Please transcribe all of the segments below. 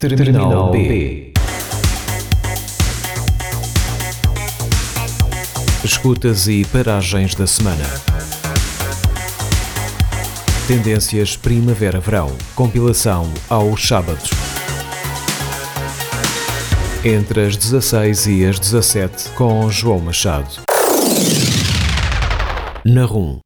Terminal B. Escutas e paragens da semana. Tendências primavera-verão. Compilação aos sábados. Entre as 16 e as 17 com João Machado. Na RUM.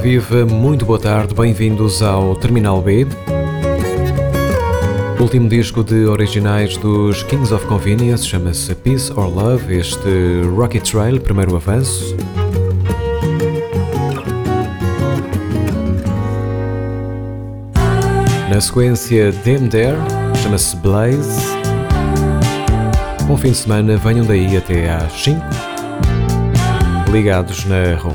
Viva, muito boa tarde, bem-vindos ao Terminal B, último disco de originais dos Kings of Convenience, chama-se Peace or Love, este Rocky Trail, primeiro avanço. Na sequência, Damn There, chama-se Blaze. Bom fim de semana, venham daí até às 5, ligados na RUM.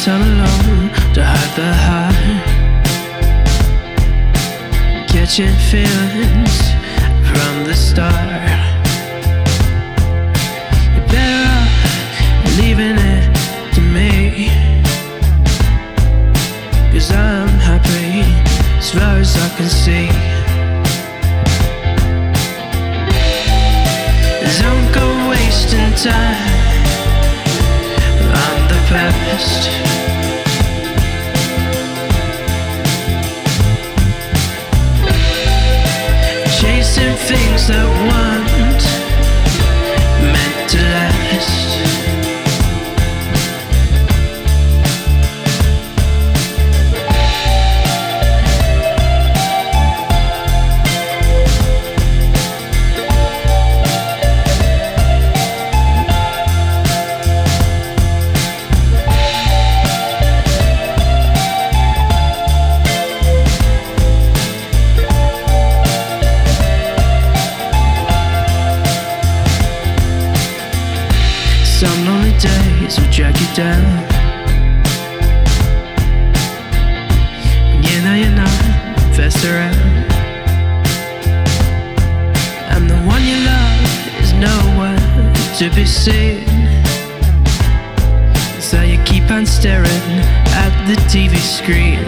us all alone to hide the high. Catching feelings from the start. You're better off leaving it to me, 'cause I'm happy as far as I can see. Don't go wasting time on the past. Things that weren't meant to last. Down. Yeah, now you're not fast around. And the one you love is nowhere to be seen, so you keep on staring at the TV screen.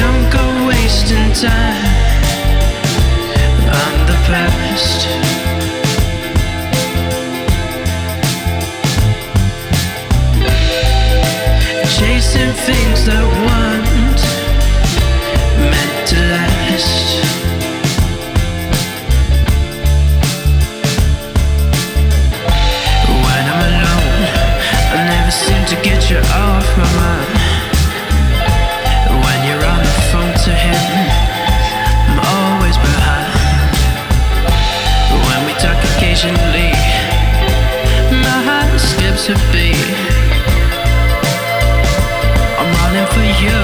Don't go wasting time on the past. Chasing things that weren't meant to last. When I'm alone, I never seem to get you off my mind. When you're on the phone to him, I'm always behind. When we talk occasionally, my heart skips a beat. For you.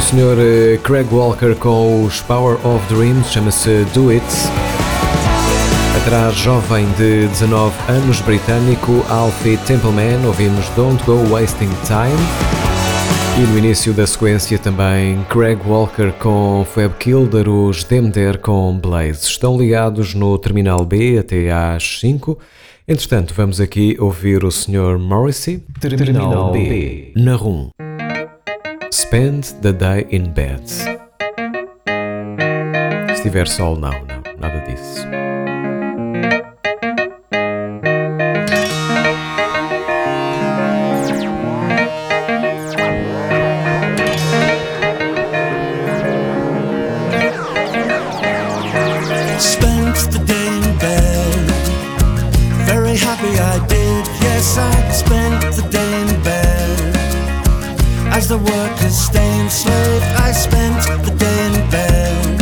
o senhor Craig Walker com os Power of Dreams, chama-se Do It. Atrás, jovem de 19 anos, britânico, Alfie Templeman, ouvimos Don't Go Wasting Time. E no início da sequência também Craig Walker com Fab Kilderos, Damn There com Blaze. Estão ligados no Terminal B até às 5. Entretanto, vamos aqui ouvir o Sr. Morrissey. Terminal B, na RUM. Spend the day in bed. Se tiver sol, não, nada disso. Spent the day in bed. Very happy I did. Yes, I spent the day in bed. As the workers stay enslaved, I spent the day in bed.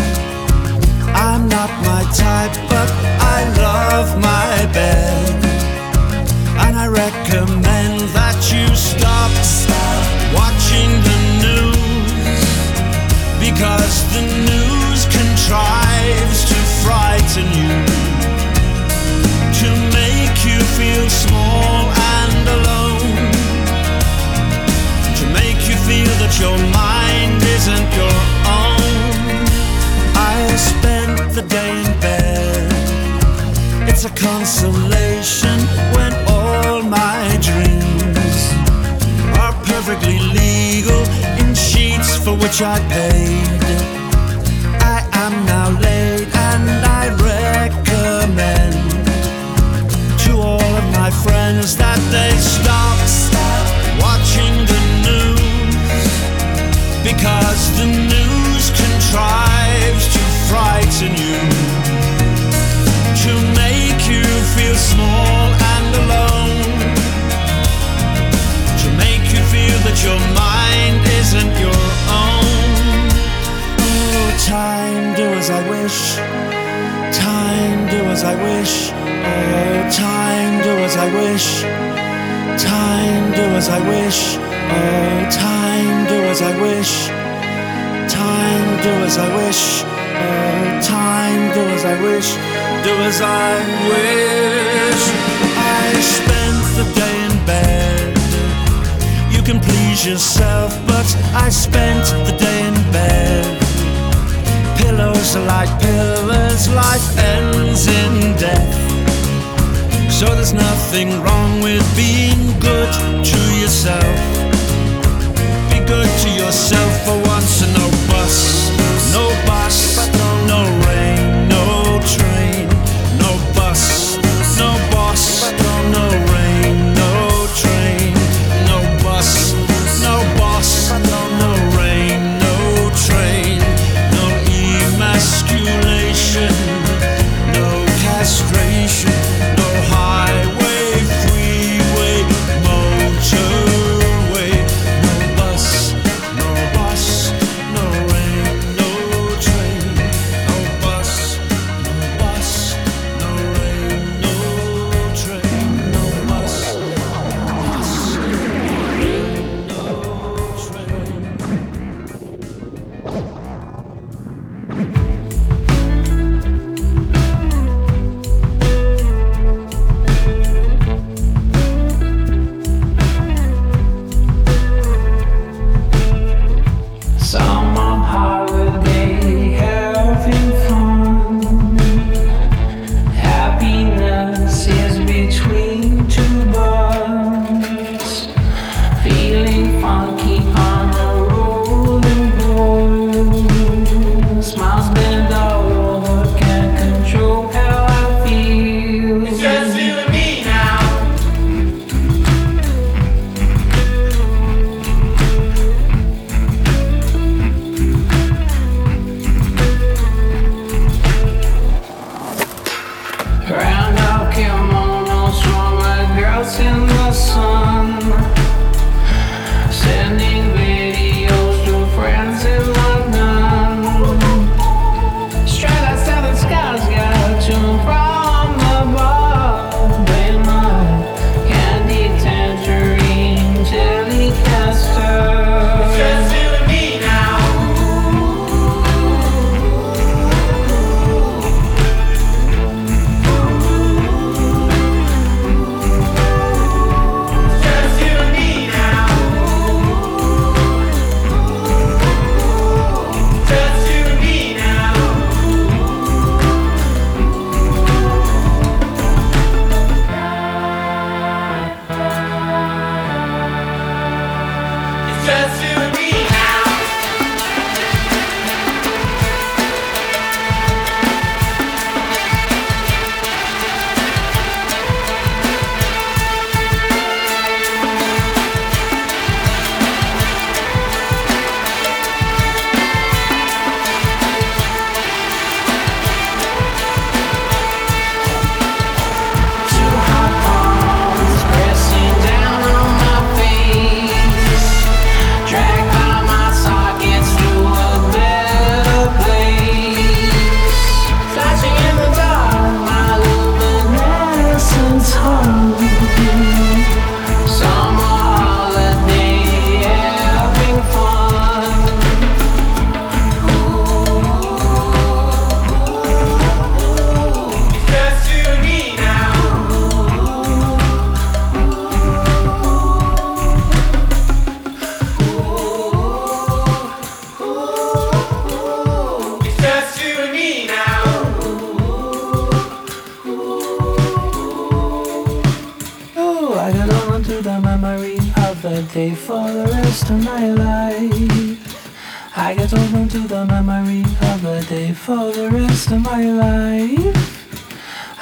I'm not my type, but I love my bed. And I recommend that you stop watching the news, because the news contrives to frighten you, to make you feel small and alone, feel that your mind isn't your own. I spent the day in bed. It's a consolation when all my dreams are perfectly legal in sheets for which I paid. I am now late, and I recommend to all of my friends that they stop watching the news, because the news contrives to frighten you, to make you feel small and alone, to make you feel that your mind isn't your own. Oh, time, do as I wish. Time, do as I wish. Oh, time, do as I wish. Time, do as I wish. Oh, time, do as I wish. Time, do as I wish. Oh, time, do as I wish. Do as I wish. I spent the day in bed. You can please yourself, but I spent the day in bed. Pillows are like pillars, life ends in death. So there's nothing wrong with being good to yourself. Good to yourself for once, and no bus, no bus, no rain, no train, no bus, no boss, no rain, no train, no bus, no boss, no rain, no train, no emasculation, no castration, no highway, freeway, motor. holiday for the rest of my life. I get open to the memory of a day for the rest of my life.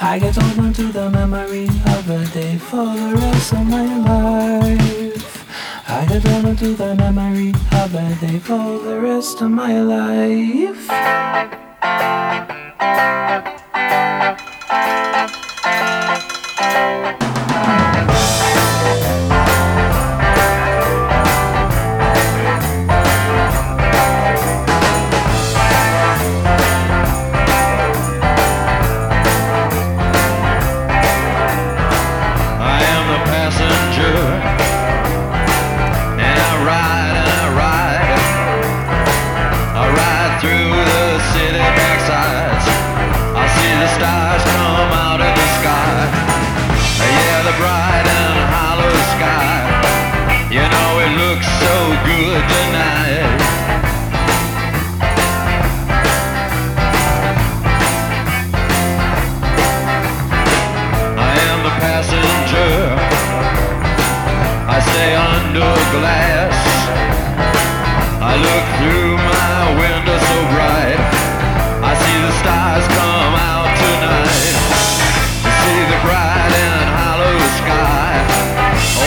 I get open to the memory of a day for the rest of my life. I get open to the memory of a day for the rest of my life. Glass. I look through my window so bright. I see the stars come out tonight. I see the bright and hollow sky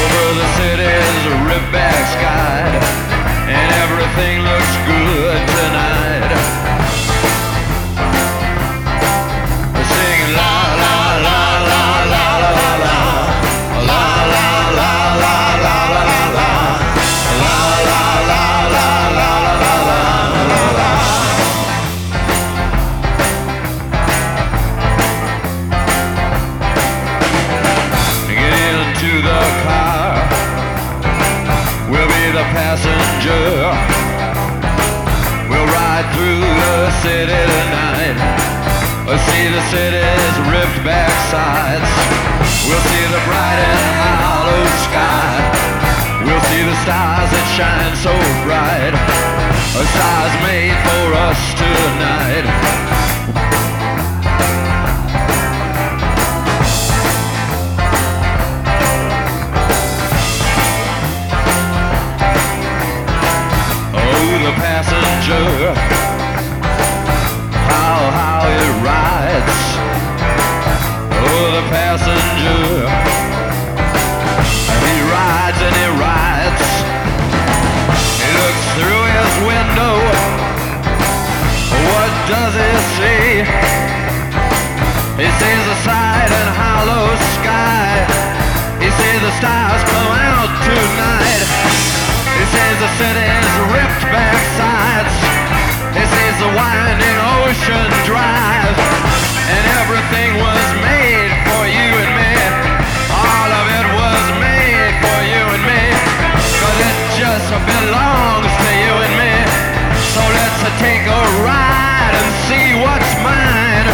over the city's rip-back sky, and everything looks good tonight. Sing la la la la la la la la la la la la. Passenger, we'll ride through the city tonight. We'll see the city's ripped back sides. We'll see the bright and hollow sky. We'll see the stars that shine so bright. A stars made for us tonight. Passenger, how it rides. Oh, the passenger, he rides and he rides. He looks through his window. What does he see? He sees the sight and hollow sky. He sees the stars come out tonight. He sees the city's ripped back sides. He sees the winding ocean drive. And everything was made for you and me. All of it was made for you and me. Cause it just belongs to you and me. So let's take a ride and see what's mine.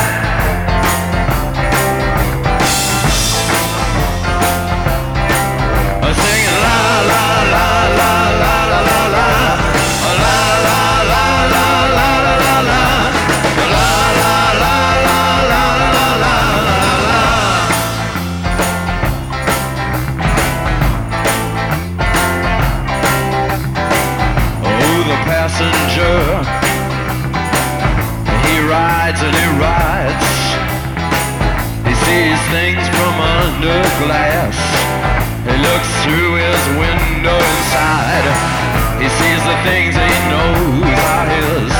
Things from under glass. He looks through his window inside. He sees the things he knows are his.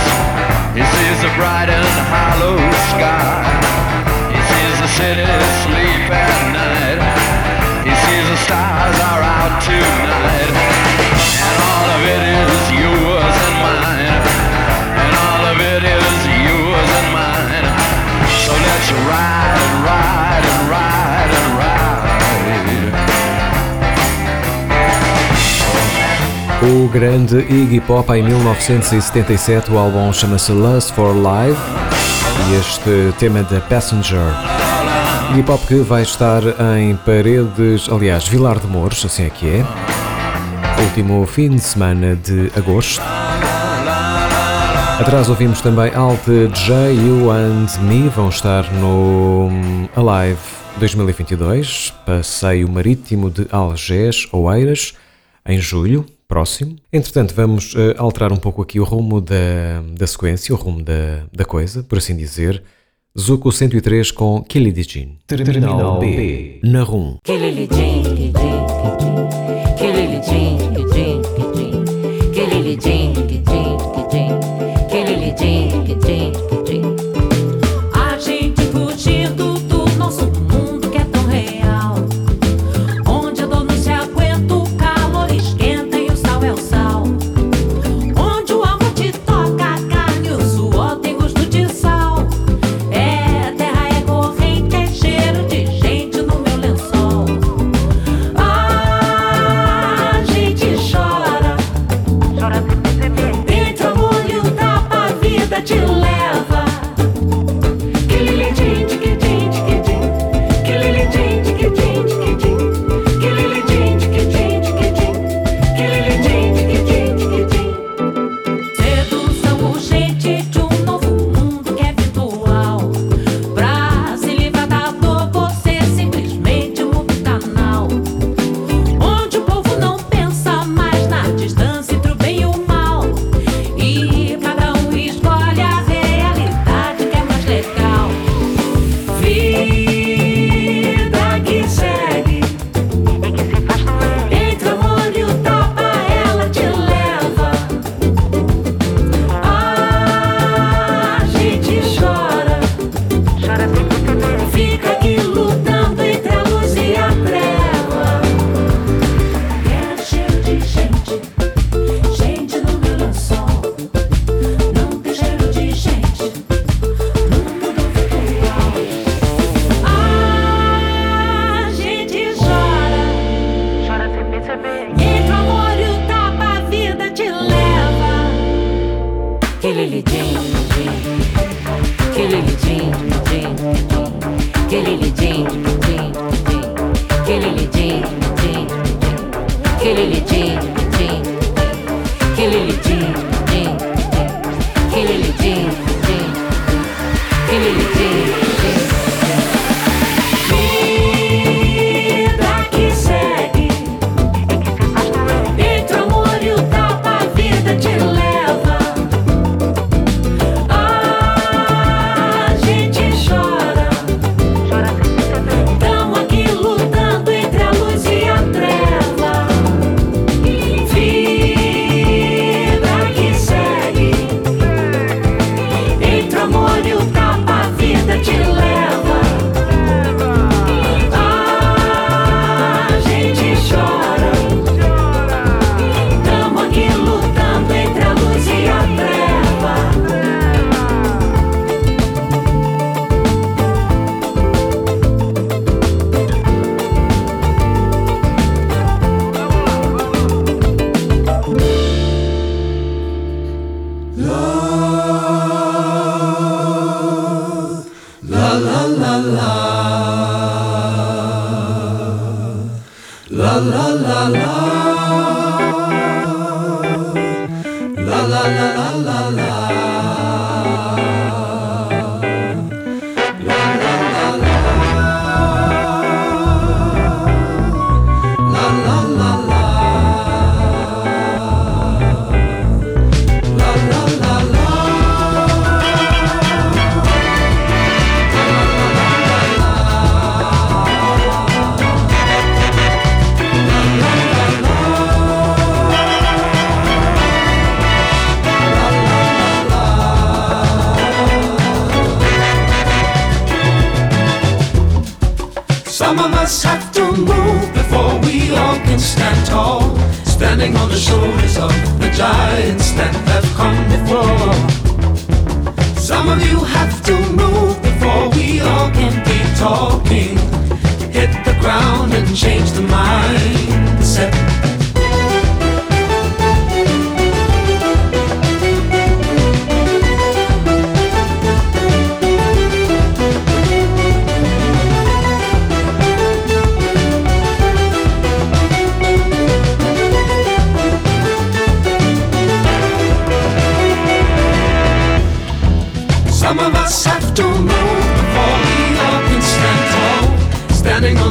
He sees the bright and hollow sky. He sees the city sleep at night. He sees the stars are out tonight. And all of it is yours and mine. And all of it is yours and mine. So let's ride and ride and ride and ride. O grande Iggy Pop, em 1977, o álbum chama-se Lust for Life e este tema da Passenger. Iggy Pop que vai estar em Paredes, aliás, Vilar de Mouros, assim é que é, último fim de semana de agosto. Atrás ouvimos também Alte, Jay, You and Me, vão estar no Alive 2022, Passeio Marítimo de Algés, Oeiras. em julho próximo. Entretanto, vamos alterar um pouco aqui o rumo da sequência, o rumo da coisa, por assim dizer. Zuko 103 com Kilidijin. Terminal B na RUM.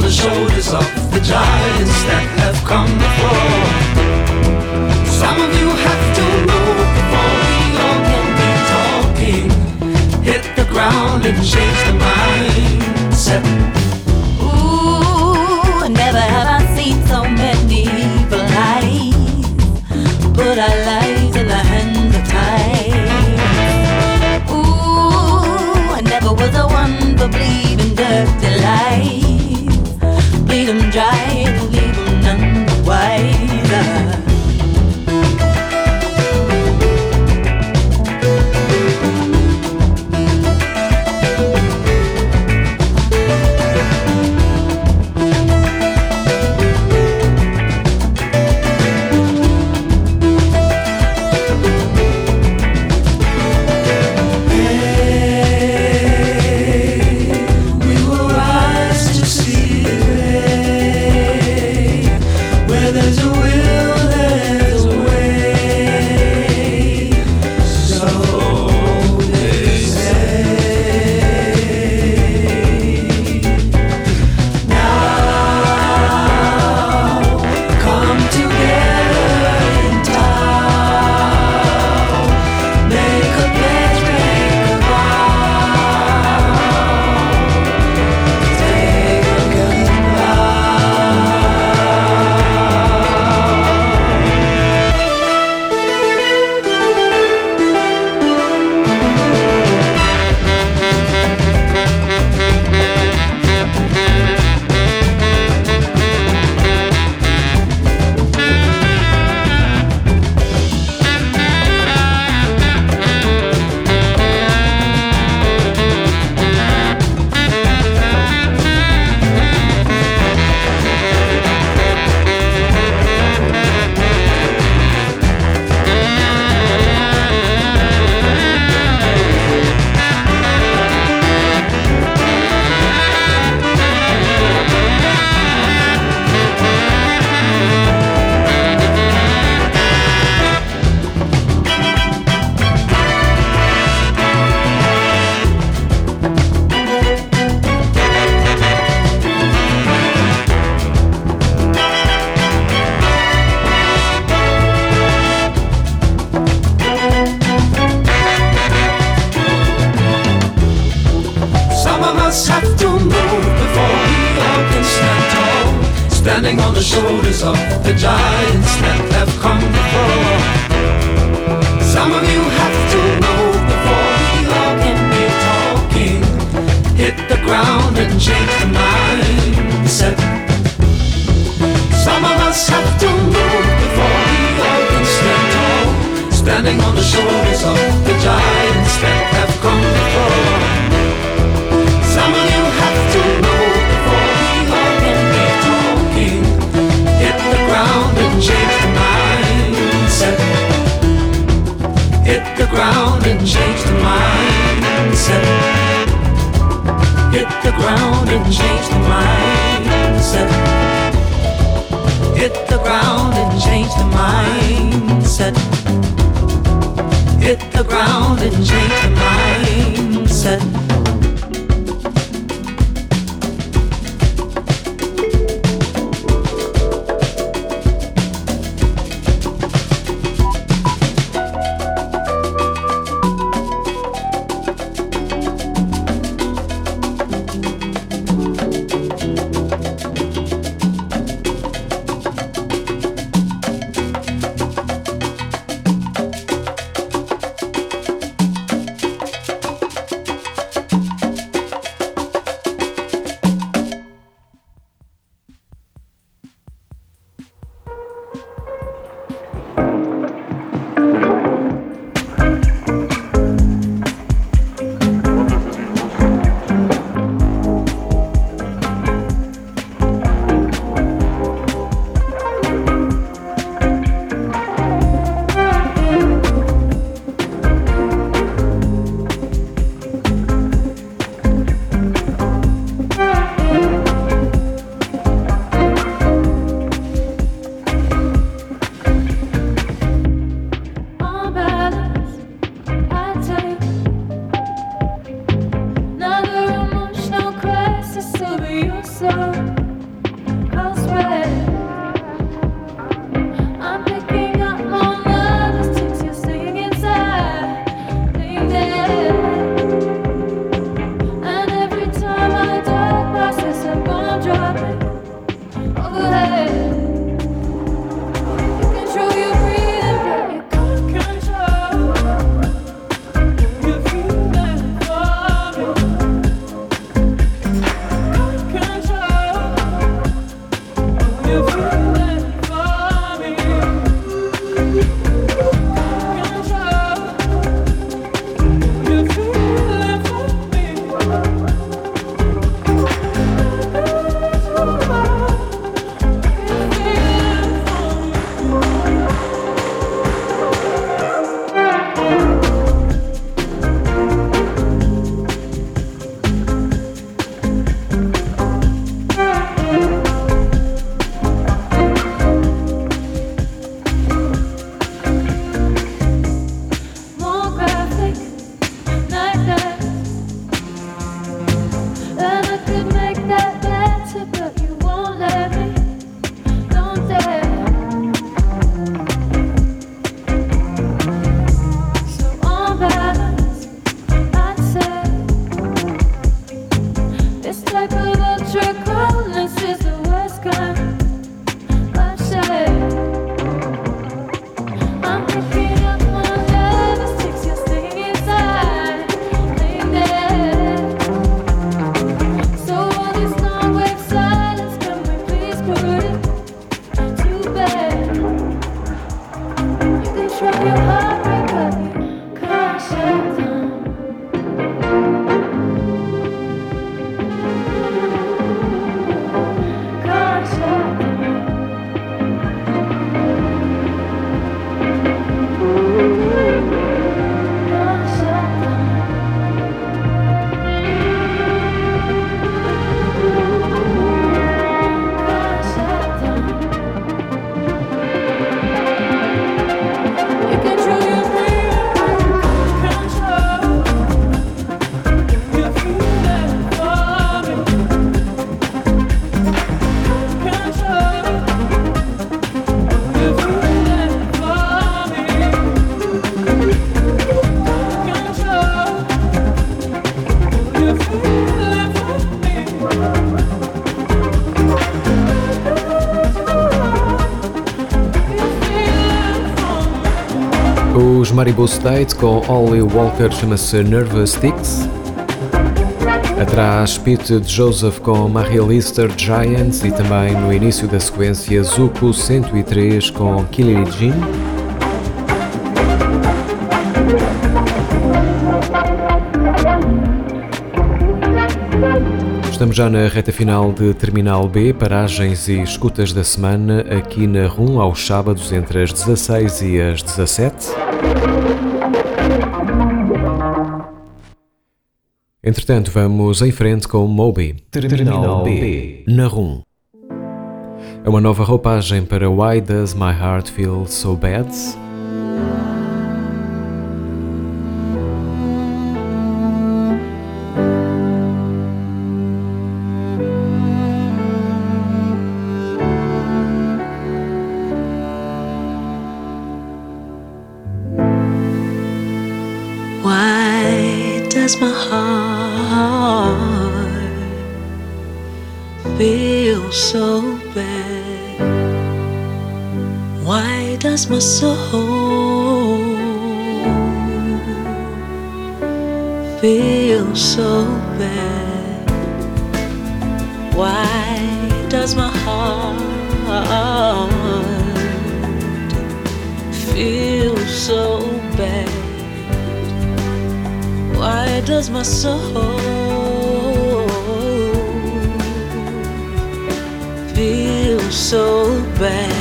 Shoulders of the giants that have come before. didn't change the mindset. Ooh, never have I seen so many evil eyes put our lives in the hands of time. Ooh, I never was the one for believing dirty lies. Bleed them dry and leave them none the wiser. Maribou State com Ollie Walker, chama-se Nervous Ticks. Atrás, Peter Joseph com Mariel Easter, Giants, e também no início da sequência Zuko 103 com Kilidijin. Estamos já na reta final de Terminal B, paragens e escutas da semana aqui na RUM, aos sábados entre as 16 e as 17. Entretanto, vamos em frente com Moby. Terminal B, na RUM. É uma nova roupagem para Why Does My Heart Feel So Bad? Why does my heart feel so bad? Why does my soul feel so bad? Why does my heart feel so bad? Why does my soul feel so bad?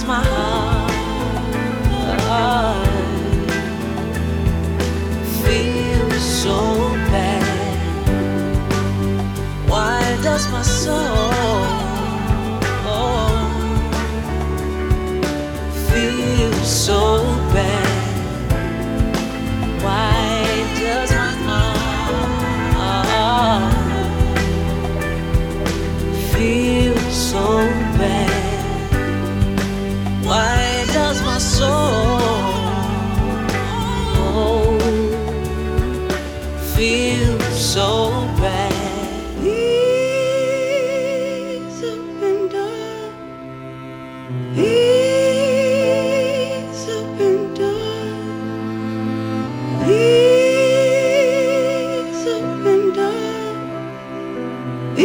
My heart feels so bad. Why does my soul feel so bad? Why does my heart feel so bad? Why does my soul feel so bad? He's opened up, he's opened up, he's opened up, he's opened up.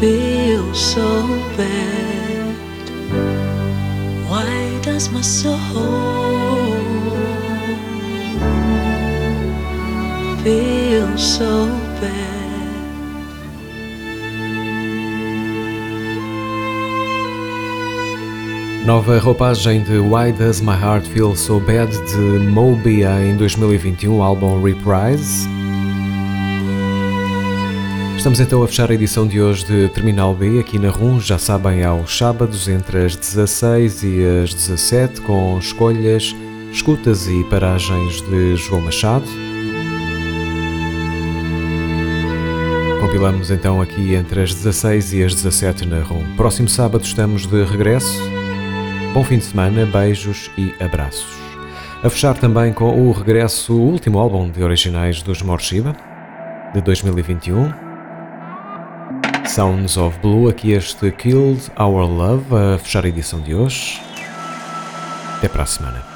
Feel so bad. Why does my soul feel so bad? Nova roupagem de Why Does My Heart Feel So Bad de Moby em 2021, álbum Reprise. Estamos então a fechar a edição de hoje de Terminal B aqui na RUM, já sabem, aos sábados entre as 16 e as 17, com escolhas, escutas e paragens de João Machado. compilamos então aqui entre as 16 e as 17 na RUM. Próximo sábado estamos de regresso. Bom fim de semana, beijos e abraços. A fechar também com o regresso, o último álbum de originais dos Morcheeba, de 2021. Sounds of Blue, aqui este Killed Our Love, a fechar a edição de hoje. Até para a semana.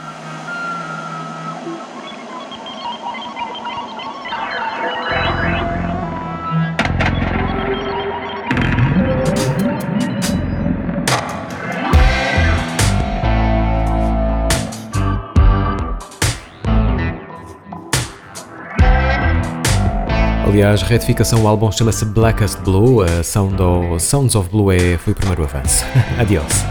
Aliás, retificação, o álbum chama-se Blackest Blue, a Sounds of Blue foi o primeiro avanço. Adiós.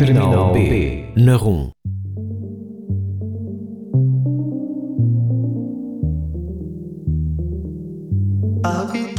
Terminal B na RUM. I'll be